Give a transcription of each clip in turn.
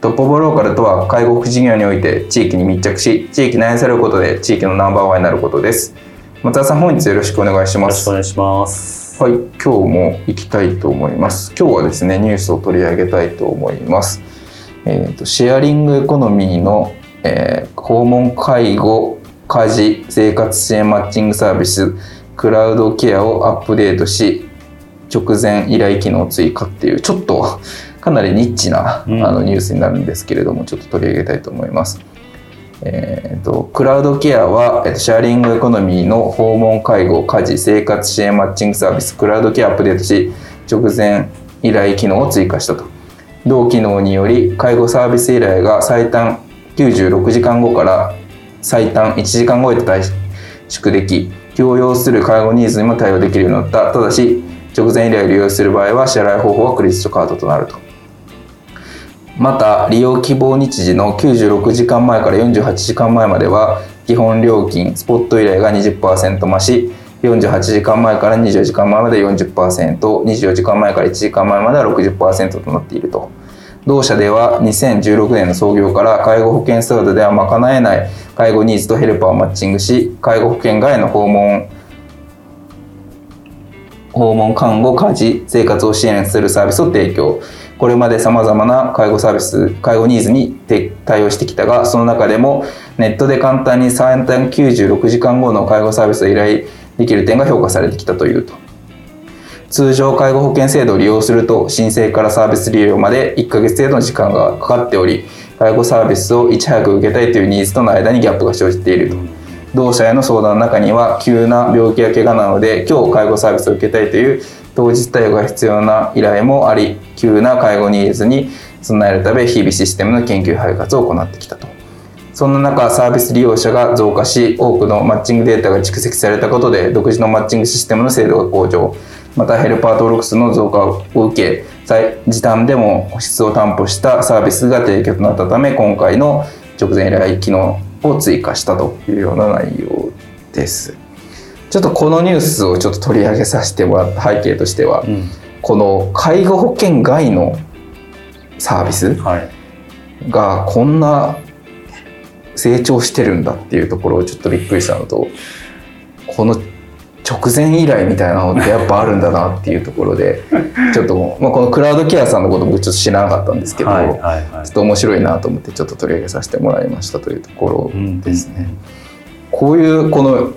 トップオブローカルとは、介護福祉事業において地域に密着し、地域に愛されることで地域のナンバーワンになることです。松田さん、本日よろしくお願いします。よろしくお願いします。はい、今日も行きたいと思います。今日はですね、ニュースを取り上げたいと思います。シェアリングエコノミーの、訪問介護家事生活支援マッチングサービスクラウドケアをアップデートし、直前依頼機能追加っていう、ちょっとかなりニッチなニュースになるんですけれども、ちょっと取り上げたいと思います。クラウドケアは、シェアリングエコノミーの訪問介護家事生活支援マッチングサービスクラウドケアをアップデートし、直前依頼機能を追加したと。同機能により、介護サービス依頼が最短96時間後から最短1時間後へと短縮でき、共用する介護ニーズにも対応できるようになった。ただし、直前依頼を利用する場合は支払い方法はクレジットカードとなると。また、利用希望日時の96時間前から48時間前までは、基本料金スポット依頼が 20% 増し、48時間前から24時間前まで 40%、24時間前から1時間前までは 60% となっていると。同社では2016年の創業から、介護保険制度では賄えない介護ニーズとヘルパーをマッチングし、介護保険外の訪問看護家事生活を支援するサービスを提供。これまで様々な介護サービス介護ニーズに対応してきたが、その中でもネットで簡単に最短96時間後の介護サービスを依頼できる点が評価されてきたというと。通常、介護保険制度を利用すると、申請からサービス利用まで1ヶ月程度の時間がかかっており、介護サービスをいち早く受けたいというニーズとの間にギャップが生じていると。同社への相談の中には、急な病気や怪我などで今日介護サービスを受けたいという当日対応が必要な依頼もあり、急な介護ニーズに備えるため日々システムの研究開発を行ってきたと。そんな中、サービス利用者が増加し、多くのマッチングデータが蓄積されたことで、独自のマッチングシステムの精度が向上。また、ヘルパー登録数の増加を受け、時短でも質を担保したサービスが提供となったため、今回の直前依頼機能を追加したというような内容です。ちょっとこのニュースをちょっと取り上げさせてもらった背景としては、この介護保険外のサービスがこんな成長してるんだっていうところをちょっとびっくりしたのと、この直前依頼みたいなのってやっぱあるんだなっていうところで、ちょっと、このクラウドケアさんのこと僕ちょっと知らなかったんですけど、ちょっと面白いなと思ってちょっと取り上げさせてもらいましたというところですね。こういうこの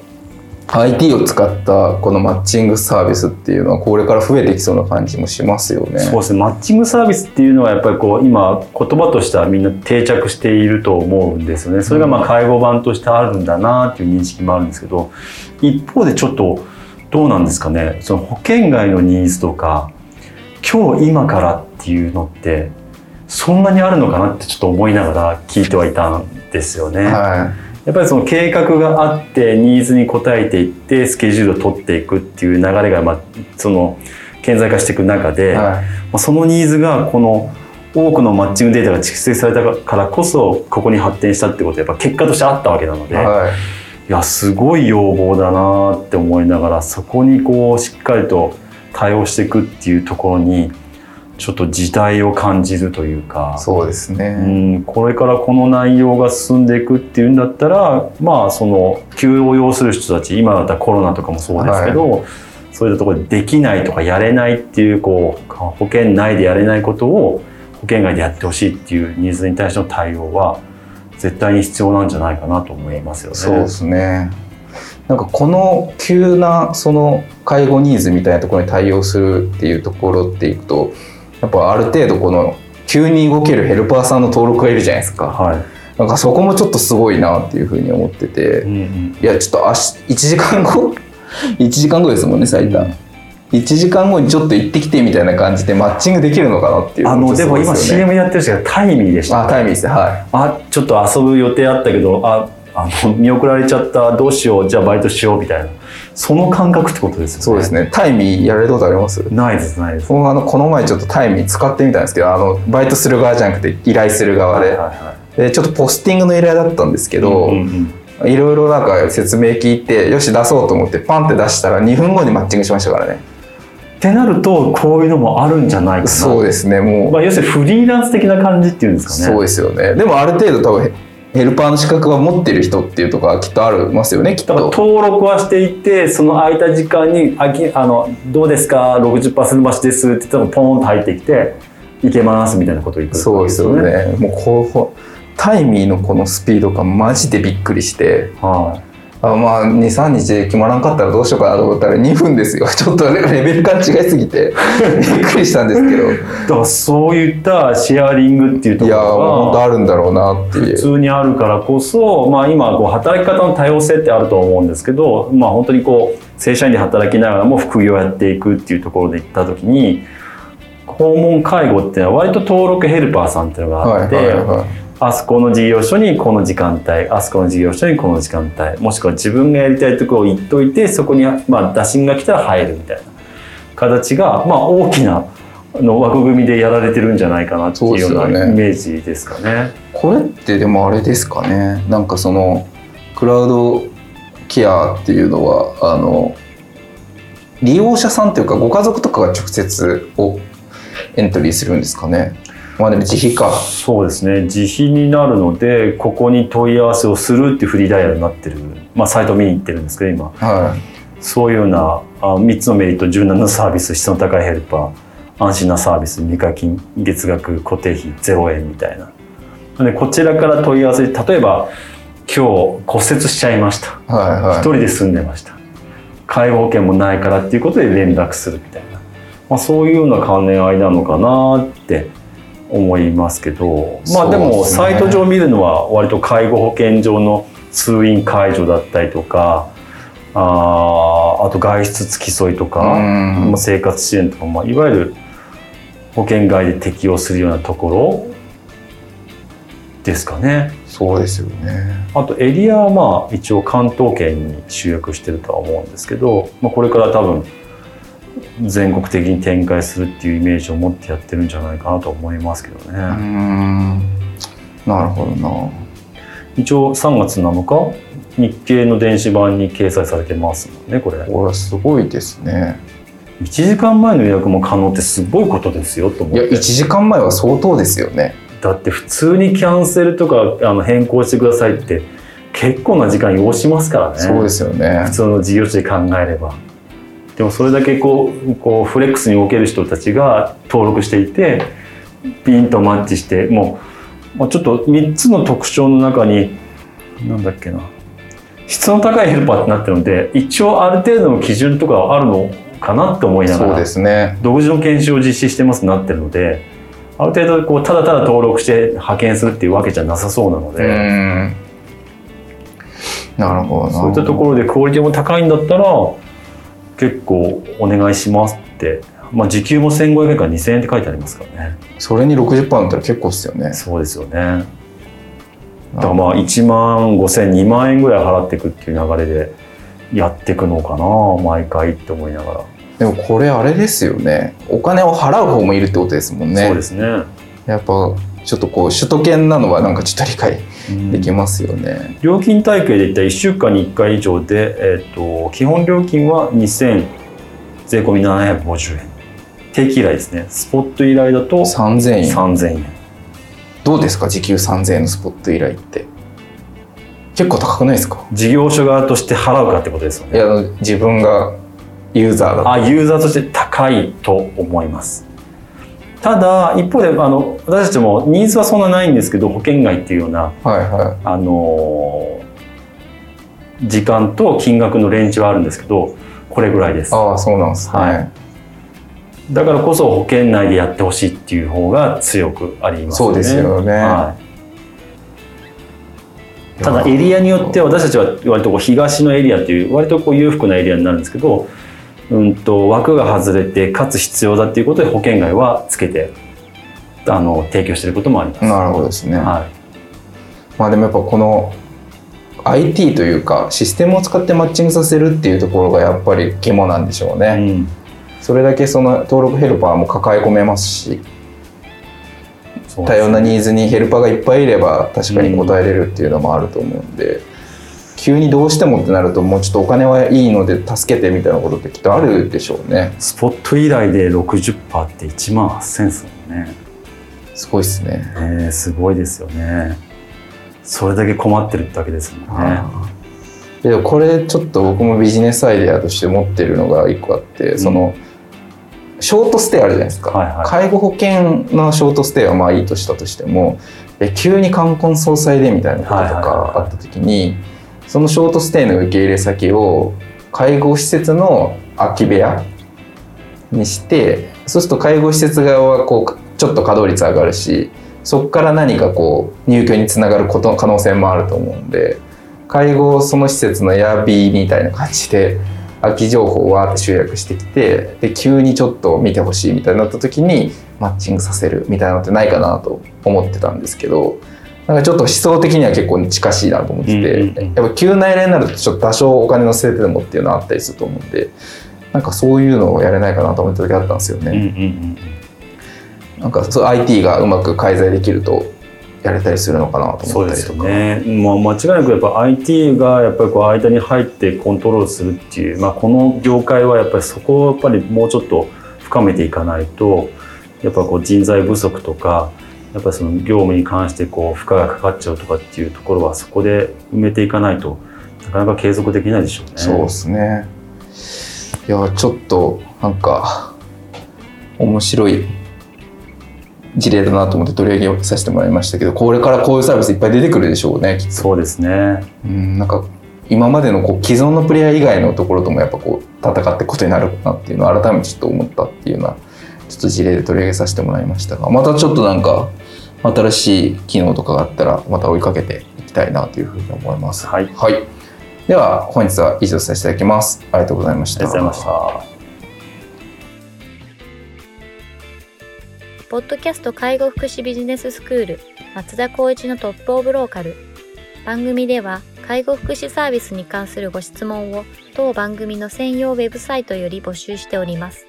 IT を使ったこのマッチングサービスっていうのは、これから増えてきそうな感じもしますよね。そうですね、マッチングサービスっていうのはやっぱりこう今言葉としてはみんな定着していると思うんですよね。それが介護版としてあるんだなっていう認識もあるんですけど、一方でちょっとどうなんですかね、その保険外のニーズとか今日今からっていうのってそんなにあるのかなってちょっと思いながら聞いてはいたんですよね、やっぱりその計画があってニーズに応えていってスケジュールを取っていくっていう流れがその顕在化していく中で、そのニーズがこの多くのマッチングデータが蓄積されたからこそここに発展したってことはやっぱ結果としてあったわけなので、いやすごい要望だなって思いながら、そこにこうしっかりと対応していくっていうところにちょっと時代を感じるというか、そうですね、これからこの内容が進んでいくっていうんだったら、その急を要する人たち、今だったらコロナとかもそうですけど、そういったところでできないとかやれないっていう、こう保険内でやれないことを保険外でやってほしいっていうニーズに対しての対応は絶対に必要なんじゃないかなと思いますよね。そうですね。なんかこの急なその介護ニーズみたいなところに対応するっていうところっていくと、やっぱある程度この急に動けるヘルパーさんの登録がいるじゃないですか、はい、なんかそこもちょっとすごいなっていうふうに思ってて、うんうん、いやちょっと1時間後ですもんね最短、うん、1時間後にちょっと行ってきてみたいな感じでマッチングできるのかなっていう、でも今 CM やってるしタイミーでした。あ、タイミーですね、はい、ちょっと遊ぶ予定あったけど見送られちゃった、どうしよう、じゃあバイトしようみたいな、その感覚ってことですよね。そうですね。タイミーやられたことあります？ないです。この前ちょっとタイミー使ってみたんですけど、バイトする側じゃなくて依頼する側 で、はいはいはい、でちょっとポスティングの依頼だったんですけど、いろいろなんか説明聞いてよし出そうと思ってパンって出したら2分後にマッチングしましたからね。ってなるとこういうのもあるんじゃないかな。そうですね。もう、要するにフリーランス的な感じっていうんですかね。そうですよね。でもある程度多分ヘルパーの資格は持ってる人っていうところはきっとありますよね。きっと登録はしていて、その空いた時間にどうですか 60% 増しですって言ってポンと入ってきていけますみたいなことを言ってる。そうですよね。もうタイミーのこのスピード感マジでびっくりして、2、3日で決まらんかったらどうしようかなと思ったら2分ですよ。ちょっとレベル感違いすぎてびっくりしたんですけどだからそういったシェアリングっていうところが本当あるんだろうなっていう、普通にあるからこそ、今働き方の多様性ってあると思うんですけど、本当に正社員で働きながらも副業をやっていくっていうところでいった時に、訪問介護っていうのは割と登録ヘルパーさんっていうのがあって、あそこの事業所にこの時間帯、あそこの事業所にこの時間帯、もしくは自分がやりたいところを言っといて、そこに打診が来たら入るみたいな形が、大きな枠組みでやられてるんじゃないかなっていうようなイメージですかね。これってでもあれですかね、なんかそのクラウドケアっていうのは利用者さんというかご家族とかが直接をエントリーするんですかね。でも自費か。そうですね、自費になるので、ここに問い合わせをするっていうフリーダイヤルになってる、サイト見に行ってるんですけど今、そういうような3つのメリット、柔軟なサービス、質の高いヘルパー、安心なサービス、未課金、月額固定費0円みたいなで、こちらから問い合わせ、例えば今日骨折しちゃいました、1人で住んでました、介護保険もないからっていうことで連絡するみたいな、そういうような関連合いなのかなって思いますけど、でもサイト上見るのは割と介護保険上の通院介助だったりとか、あと外出付き添いとか、生活支援とか、いわゆる保険外で適用するようなところですかね。そうですよね。あとエリアは一応関東圏に集約してるとは思うんですけど、これから多分全国的に展開するっていうイメージを持ってやってるんじゃないかなと思いますけどね。なるほどな。一応3月7日日経の電子版に掲載されてますもんね。これすごいですね。1時間前の予約も可能ってすごいことですよと思って。いや1時間前は相当ですよね。だって普通にキャンセルとか変更してくださいって結構な時間要しますからね。そうですよね。普通の事業所で考えれば。でもそれだけフレックスに動ける人たちが登録していて、ピンとマッチして、もうちょっと3つの特徴の中に質の高いヘルパーってなってるので、一応ある程度の基準とかはあるのかなと思いながら、そうですね、独自の研修を実施してますなってるので、ある程度ただただ登録して派遣するっていうわけじゃなさそうなので、なるほど。そういったところでクオリティも高いんだったら結構お願いしますって、時給も1500円から2000円って書いてありますからね。それに 60% だったら結構ですよね。そうですよね。だから1万5000円、2万円ぐらい払っていくっていう流れでやっていくのかな毎回って思いながら。でもこれあれですよね、お金を払う方もいるってことですもんね。そうですね。やっぱちょっと首都圏なのはなんかちょっと理解できますよね。料金体系でいったら1週間に1回以上で、基本料金は2000税込み750円、定期依頼ですね。スポット依頼だと3000円。どうですか時給3000円のスポット依頼って結構高くないですか？事業所側として払うかってことですよね。いや自分がユーザーだとユーザーとして高いと思います。ただ一方で私たちもニーズはそんなないんですけど、保険外っていうような、はいはい、時間と金額のレンジはあるんですけど、これぐらいです。ああ、そうなんですね、はい、だからこそ保険内でやってほしいっていう方が強くありますね。そうですよね、はい、ただエリアによっては私たちは割とこう東のエリアっていう割とこう裕福なエリアになるんですけど、枠が外れてかつ必要だっていうことで保険外はつけて提供していることもあります。なるほどですね、はい。まあ、でもやっぱこの IT というかシステムを使ってマッチングさせるっていうところがやっぱり肝なんでしょうね、うん、それだけその登録ヘルパーも抱え込めますし、そうですね、多様なニーズにヘルパーがいっぱいいれば確かに応えれるっていうのもあると思うんで、うん、急にどうしてもってなると、もうちょっとお金はいいので助けてみたいなことってきっとあるでしょうね。スポット依頼で 60% って1万8000円ですもんね。すごいですね、すごいですよね。それだけ困ってるだけですもんね。でもこれちょっと僕もビジネスアイデアとして持ってるのが1個あって、うん、そのショートステイあるじゃないですか、はいはい、介護保険のショートステイはまあいいとしたとしても、急に冠婚葬祭でみたいなこととかあった時に、はいはいはいはい、そのショートステイの受け入れ先を介護施設の空き部屋にして、そうすると介護施設側はこうちょっと稼働率上がるし、そこから何かこう入居につながることの可能性もあると思うんで、介護その施設のAirbnbみたいな感じで空き情報をわーって集約してきて、で急にちょっと見てほしいみたいになった時にマッチングさせるみたいなのってないかなと思ってたんですけど、なんかちょっと思想的には結構近しいなと思ってて、うんうんうん、やっぱ急な依頼になるとちょっと多少お金のせいでもっていうのはあったりすると思うんで、なんかそういうのをやれないかなと思った時あったんですよね、うんうんうん、なんかそう IT がうまく介在できるとやれたりするのかなと思ったりとか。そうですね、まあ、間違いなくやっぱ IT がやっぱりこう間に入ってコントロールするっていう、まあ、この業界はやっぱりそこをやっぱりもうちょっと深めていかないと、やっぱこう人材不足とかやっぱりその業務に関してこう負荷がかかっちゃうとかっていうところはそこで埋めていかないとなかなか継続できないでしょうね。そうですね。いやちょっとなんか面白い事例だなと思って取り上げさせてもらいましたけど、これからこういうサービスいっぱい出てくるでしょうね。そうですね、うん、なんか今までのこう既存のプレイヤー以外のところともやっぱこう戦っていくことになるかなっていうのを改めてちょっと思ったっていうようなちょっと事例で取り上げさせてもらいましたが、またちょっとなんか新しい機能とかがあったらまた追いかけていきたいなというふうに思います、はいはい、では本日は以上させていただきます。ありがとうございました。ありがとうございました。ポッドキャスト介護福祉ビジネススクール松田光一のトップオブローカル。番組では介護福祉サービスに関するご質問を当番組の専用ウェブサイトより募集しております。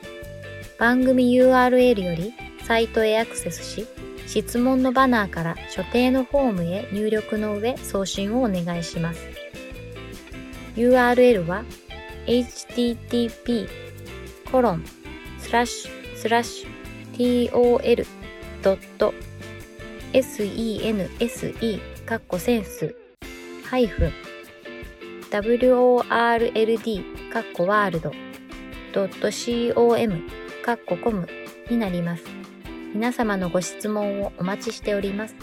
番組 URL よりサイトへアクセスし、質問のバナーから所定のフォームへ入力の上送信をお願いします。URL は http://tol.sense-world.com になります。皆様のご質問をお待ちしております。